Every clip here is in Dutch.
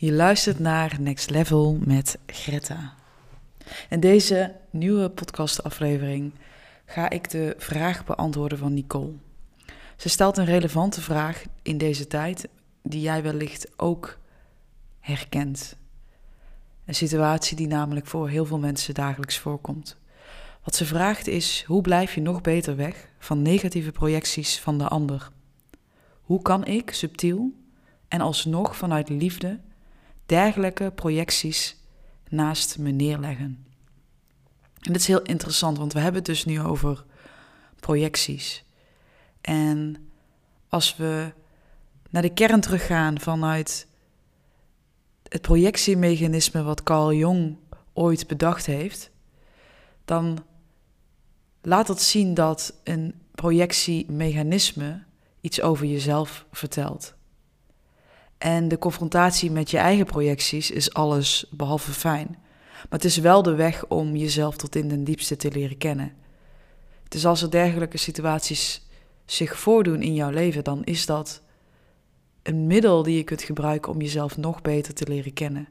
Je luistert naar Next Level met Greta. In deze nieuwe podcastaflevering ga ik de vraag beantwoorden van Nicole. Ze stelt een relevante vraag in deze tijd die jij wellicht ook herkent. Een situatie die namelijk voor heel veel mensen dagelijks voorkomt. Wat ze vraagt is, hoe blijf je nog beter weg van negatieve projecties van de ander? Hoe kan ik subtiel en alsnog vanuit liefde dergelijke projecties naast me neerleggen? En dit is heel interessant, want we hebben het dus nu over projecties. En als we naar de kern teruggaan vanuit het projectiemechanisme wat Carl Jung ooit bedacht heeft, dan laat dat zien dat een projectiemechanisme iets over jezelf vertelt. En de confrontatie met je eigen projecties is alles behalve fijn. Maar het is wel de weg om jezelf tot in den diepste te leren kennen. Dus als er dergelijke situaties zich voordoen in jouw leven, dan is dat een middel die je kunt gebruiken om jezelf nog beter te leren kennen.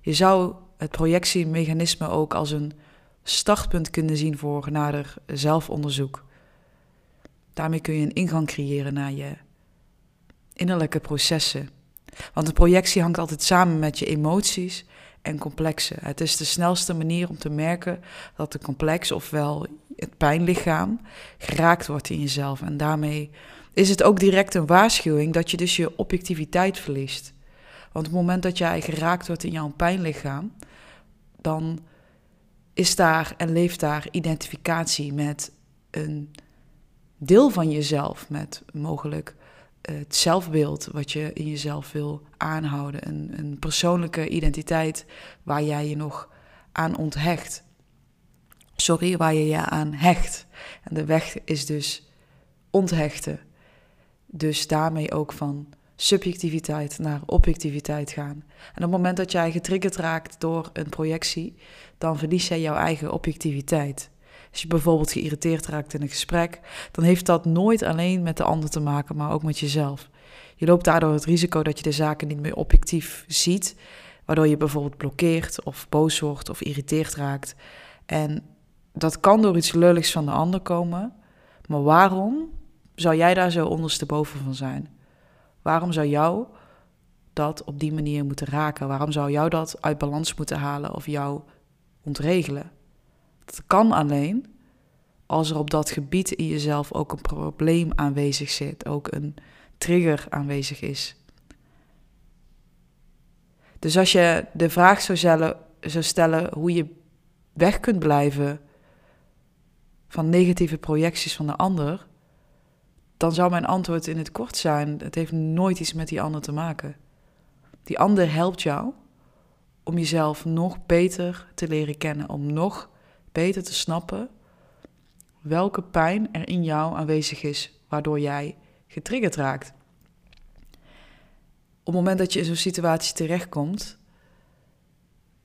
Je zou het projectiemechanisme ook als een startpunt kunnen zien voor nader zelfonderzoek. Daarmee kun je een ingang creëren naar je innerlijke processen. Want een projectie hangt altijd samen met je emoties en complexen. Het is de snelste manier om te merken dat de complex, ofwel het pijnlichaam, geraakt wordt in jezelf. En daarmee is het ook direct een waarschuwing dat je dus je objectiviteit verliest. Want op het moment dat jij geraakt wordt in jouw pijnlichaam, dan is daar en leeft daar identificatie met een deel van jezelf, met mogelijk het zelfbeeld wat je in jezelf wil aanhouden. Een persoonlijke identiteit waar jij je nog aan onthecht. Waar je je aan hecht. En de weg is dus onthechten. Dus daarmee ook van subjectiviteit naar objectiviteit gaan. En op het moment dat jij getriggerd raakt door een projectie, dan verlies jij jouw eigen objectiviteit. Als je bijvoorbeeld geïrriteerd raakt in een gesprek, dan heeft dat nooit alleen met de ander te maken, maar ook met jezelf. Je loopt daardoor het risico dat je de zaken niet meer objectief ziet, waardoor je bijvoorbeeld blokkeert of boos wordt of irriteerd raakt. En dat kan door iets lulligs van de ander komen, maar waarom zou jij daar zo ondersteboven van zijn? Waarom zou jou dat op die manier moeten raken? Waarom zou jou dat uit balans moeten halen of jou ontregelen? Dat kan alleen als er op dat gebied in jezelf ook een probleem aanwezig zit, ook een trigger aanwezig is. Dus als je de vraag zou stellen hoe je weg kunt blijven van negatieve projecties van de ander, dan zou mijn antwoord in het kort zijn, het heeft nooit iets met die ander te maken. Die ander helpt jou om jezelf nog beter te leren kennen, om nog beter te snappen welke pijn er in jou aanwezig is, waardoor jij getriggerd raakt. Op het moment dat je in zo'n situatie terechtkomt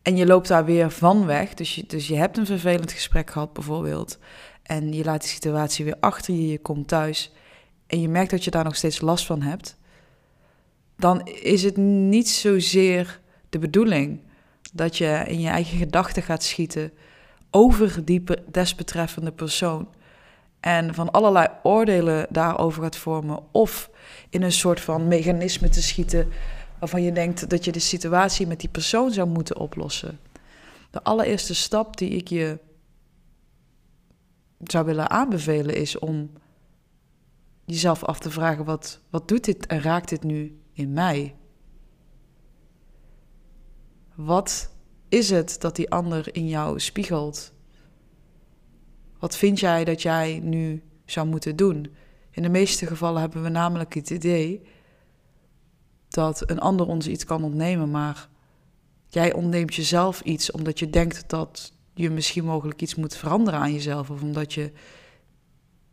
en je loopt daar weer van weg, dus je hebt een vervelend gesprek gehad bijvoorbeeld, en je laat die situatie weer achter je, je komt thuis en je merkt dat je daar nog steeds last van hebt, dan is het niet zozeer de bedoeling dat je in je eigen gedachten gaat schieten over die desbetreffende persoon en van allerlei oordelen daarover gaat vormen, of in een soort van mechanisme te schieten waarvan je denkt dat je de situatie met die persoon zou moeten oplossen. De allereerste stap die ik je zou willen aanbevelen is om jezelf af te vragen, wat doet dit en raakt dit nu in mij? Wat is het dat die ander in jou spiegelt? Wat vind jij dat jij nu zou moeten doen? In de meeste gevallen hebben we namelijk het idee dat een ander ons iets kan ontnemen, maar jij ontneemt jezelf iets omdat je denkt dat je misschien mogelijk iets moet veranderen aan jezelf, of omdat je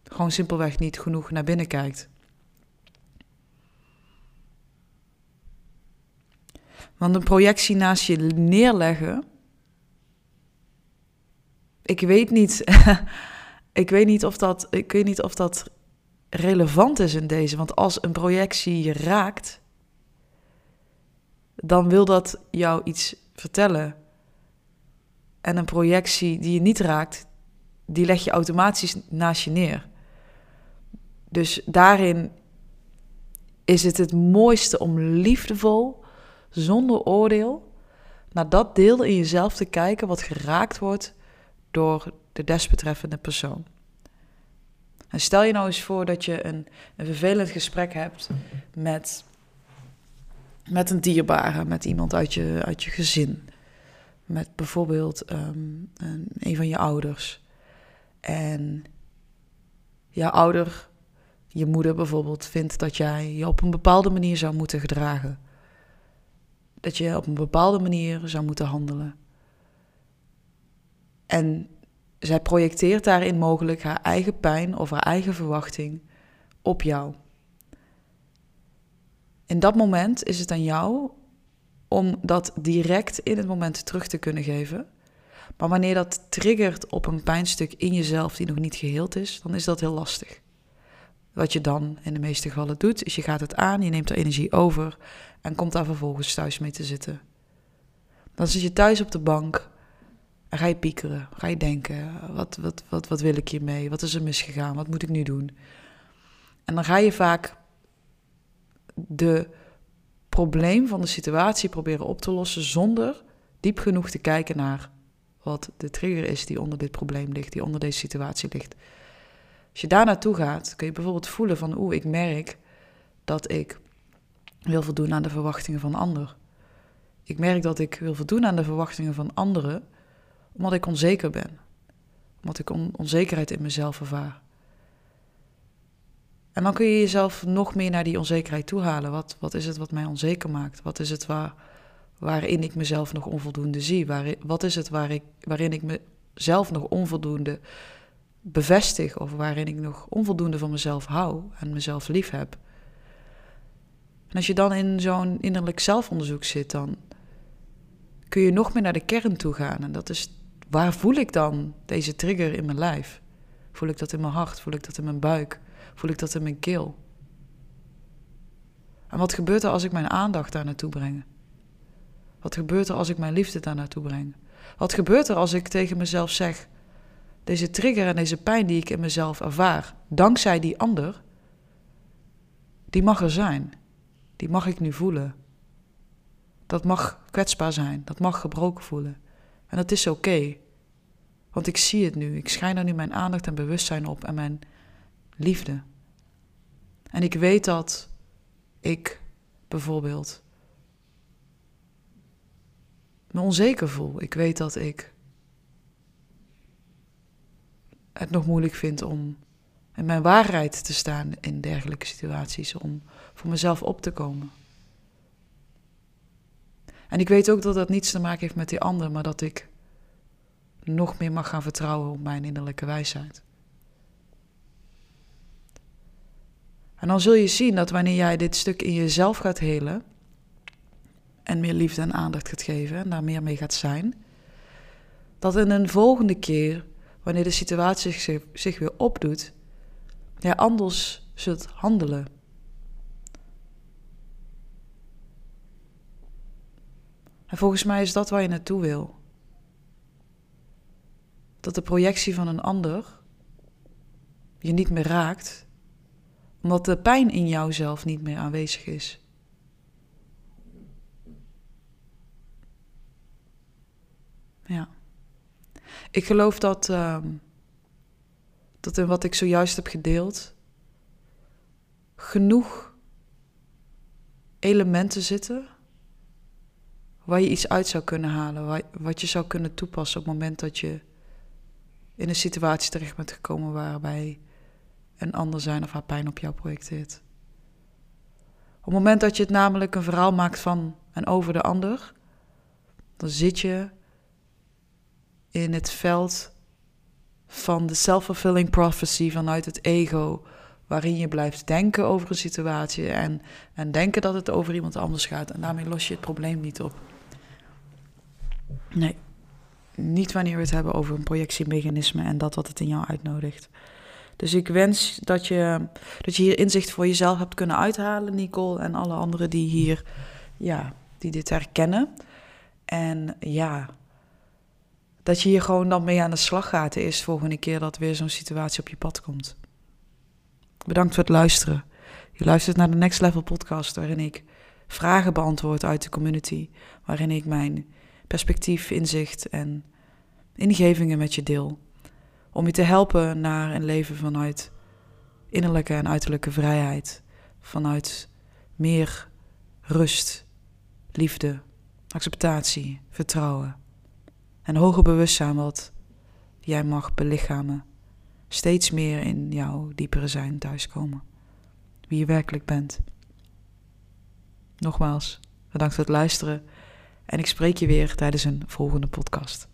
gewoon simpelweg niet genoeg naar binnen kijkt. Want een projectie naast je neerleggen, ik weet niet of dat relevant is in deze. Want als een projectie je raakt, dan wil dat jou iets vertellen. En een projectie die je niet raakt, die leg je automatisch naast je neer. Dus daarin is het mooiste om liefdevol, zonder oordeel, naar dat deel in jezelf te kijken wat geraakt wordt door de desbetreffende persoon. En stel je nou eens voor dat je een vervelend gesprek hebt met een dierbare, met iemand uit je gezin. Met bijvoorbeeld een van je ouders. En jouw ouder, je moeder bijvoorbeeld, vindt dat jij je op een bepaalde manier zou moeten gedragen. Dat je op een bepaalde manier zou moeten handelen. En zij projecteert daarin mogelijk haar eigen pijn of haar eigen verwachting op jou. In dat moment is het aan jou om dat direct in het moment terug te kunnen geven. Maar wanneer dat triggert op een pijnstuk in jezelf die nog niet geheeld is, dan is dat heel lastig. Wat je dan in de meeste gevallen doet, is je gaat het aan, je neemt er energie over en komt daar vervolgens thuis mee te zitten. Dan zit je thuis op de bank en ga je piekeren, ga je denken, wat wil ik hiermee, wat is er misgegaan, wat moet ik nu doen? En dan ga je vaak de probleem van de situatie proberen op te lossen zonder diep genoeg te kijken naar wat de trigger is die onder dit probleem ligt, die onder deze situatie ligt. Als je daar naartoe gaat, kun je bijvoorbeeld voelen van ik merk dat ik wil voldoen aan de verwachtingen van anderen. Ik merk dat ik wil voldoen aan de verwachtingen van anderen omdat ik onzeker ben. Omdat ik onzekerheid in mezelf ervaar. En dan kun je jezelf nog meer naar die onzekerheid toe halen. Wat is het wat mij onzeker maakt? Wat is het waarin ik mezelf nog onvoldoende zie? Wat is het waarin ik mezelf nog onvoldoende bevestig of waarin ik nog onvoldoende van mezelf hou en mezelf lief heb? En als je dan in zo'n innerlijk zelfonderzoek zit, dan kun je nog meer naar de kern toe gaan. En dat is, waar voel ik dan deze trigger in mijn lijf? Voel ik dat in mijn hart? Voel ik dat in mijn buik? Voel ik dat in mijn keel? En wat gebeurt er als ik mijn aandacht daar naartoe breng? Wat gebeurt er als ik mijn liefde daar naartoe breng? Wat gebeurt er als ik tegen mezelf zeg, deze trigger en deze pijn die ik in mezelf ervaar, dankzij die ander, die mag er zijn. Die mag ik nu voelen. Dat mag kwetsbaar zijn. Dat mag gebroken voelen. En dat is oké. Want ik zie het nu. Ik schijn er nu mijn aandacht en bewustzijn op en mijn liefde. En ik weet dat ik bijvoorbeeld me onzeker voel. Ik weet dat ik het nog moeilijk vind om in mijn waarheid te staan in dergelijke situaties, om voor mezelf op te komen. En ik weet ook dat dat niets te maken heeft met die ander, maar dat ik nog meer mag gaan vertrouwen op mijn innerlijke wijsheid. En dan zul je zien dat wanneer jij dit stuk in jezelf gaat helen en meer liefde en aandacht gaat geven en daar meer mee gaat zijn, dat in een volgende keer, wanneer de situatie zich weer opdoet, jij anders zult handelen. En volgens mij is dat waar je naartoe wil. Dat de projectie van een ander je niet meer raakt, omdat de pijn in jouzelf niet meer aanwezig is. Ja. Ik geloof dat in wat ik zojuist heb gedeeld genoeg elementen zitten waar je iets uit zou kunnen halen, wat je zou kunnen toepassen op het moment dat je in een situatie terecht bent gekomen waarbij een ander zijn of haar pijn op jou projecteert. Op het moment dat je het namelijk een verhaal maakt van en over de ander, dan zit je in het veld van de self-fulfilling prophecy vanuit het ego, waarin je blijft denken over een situatie en denken dat het over iemand anders gaat. En daarmee los je het probleem niet op. Nee, niet wanneer we het hebben over een projectiemechanisme en dat wat het in jou uitnodigt. Dus ik wens dat je hier inzicht voor jezelf hebt kunnen uithalen, Nicole, en alle anderen die hier, ja, die dit herkennen. En ja, dat je hier gewoon dan mee aan de slag gaat de eerste volgende keer dat weer zo'n situatie op je pad komt. Bedankt voor het luisteren. Je luistert naar de Next Level podcast, waarin ik vragen beantwoord uit de community. Waarin ik mijn perspectief, inzicht en ingevingen met je deel. Om je te helpen naar een leven vanuit innerlijke en uiterlijke vrijheid. Vanuit meer rust, liefde, acceptatie, vertrouwen. En hoger bewustzijn wat jij mag belichamen. Steeds meer in jouw diepere zijn thuiskomen. Wie je werkelijk bent. Nogmaals, bedankt voor het luisteren. En ik spreek je weer tijdens een volgende podcast.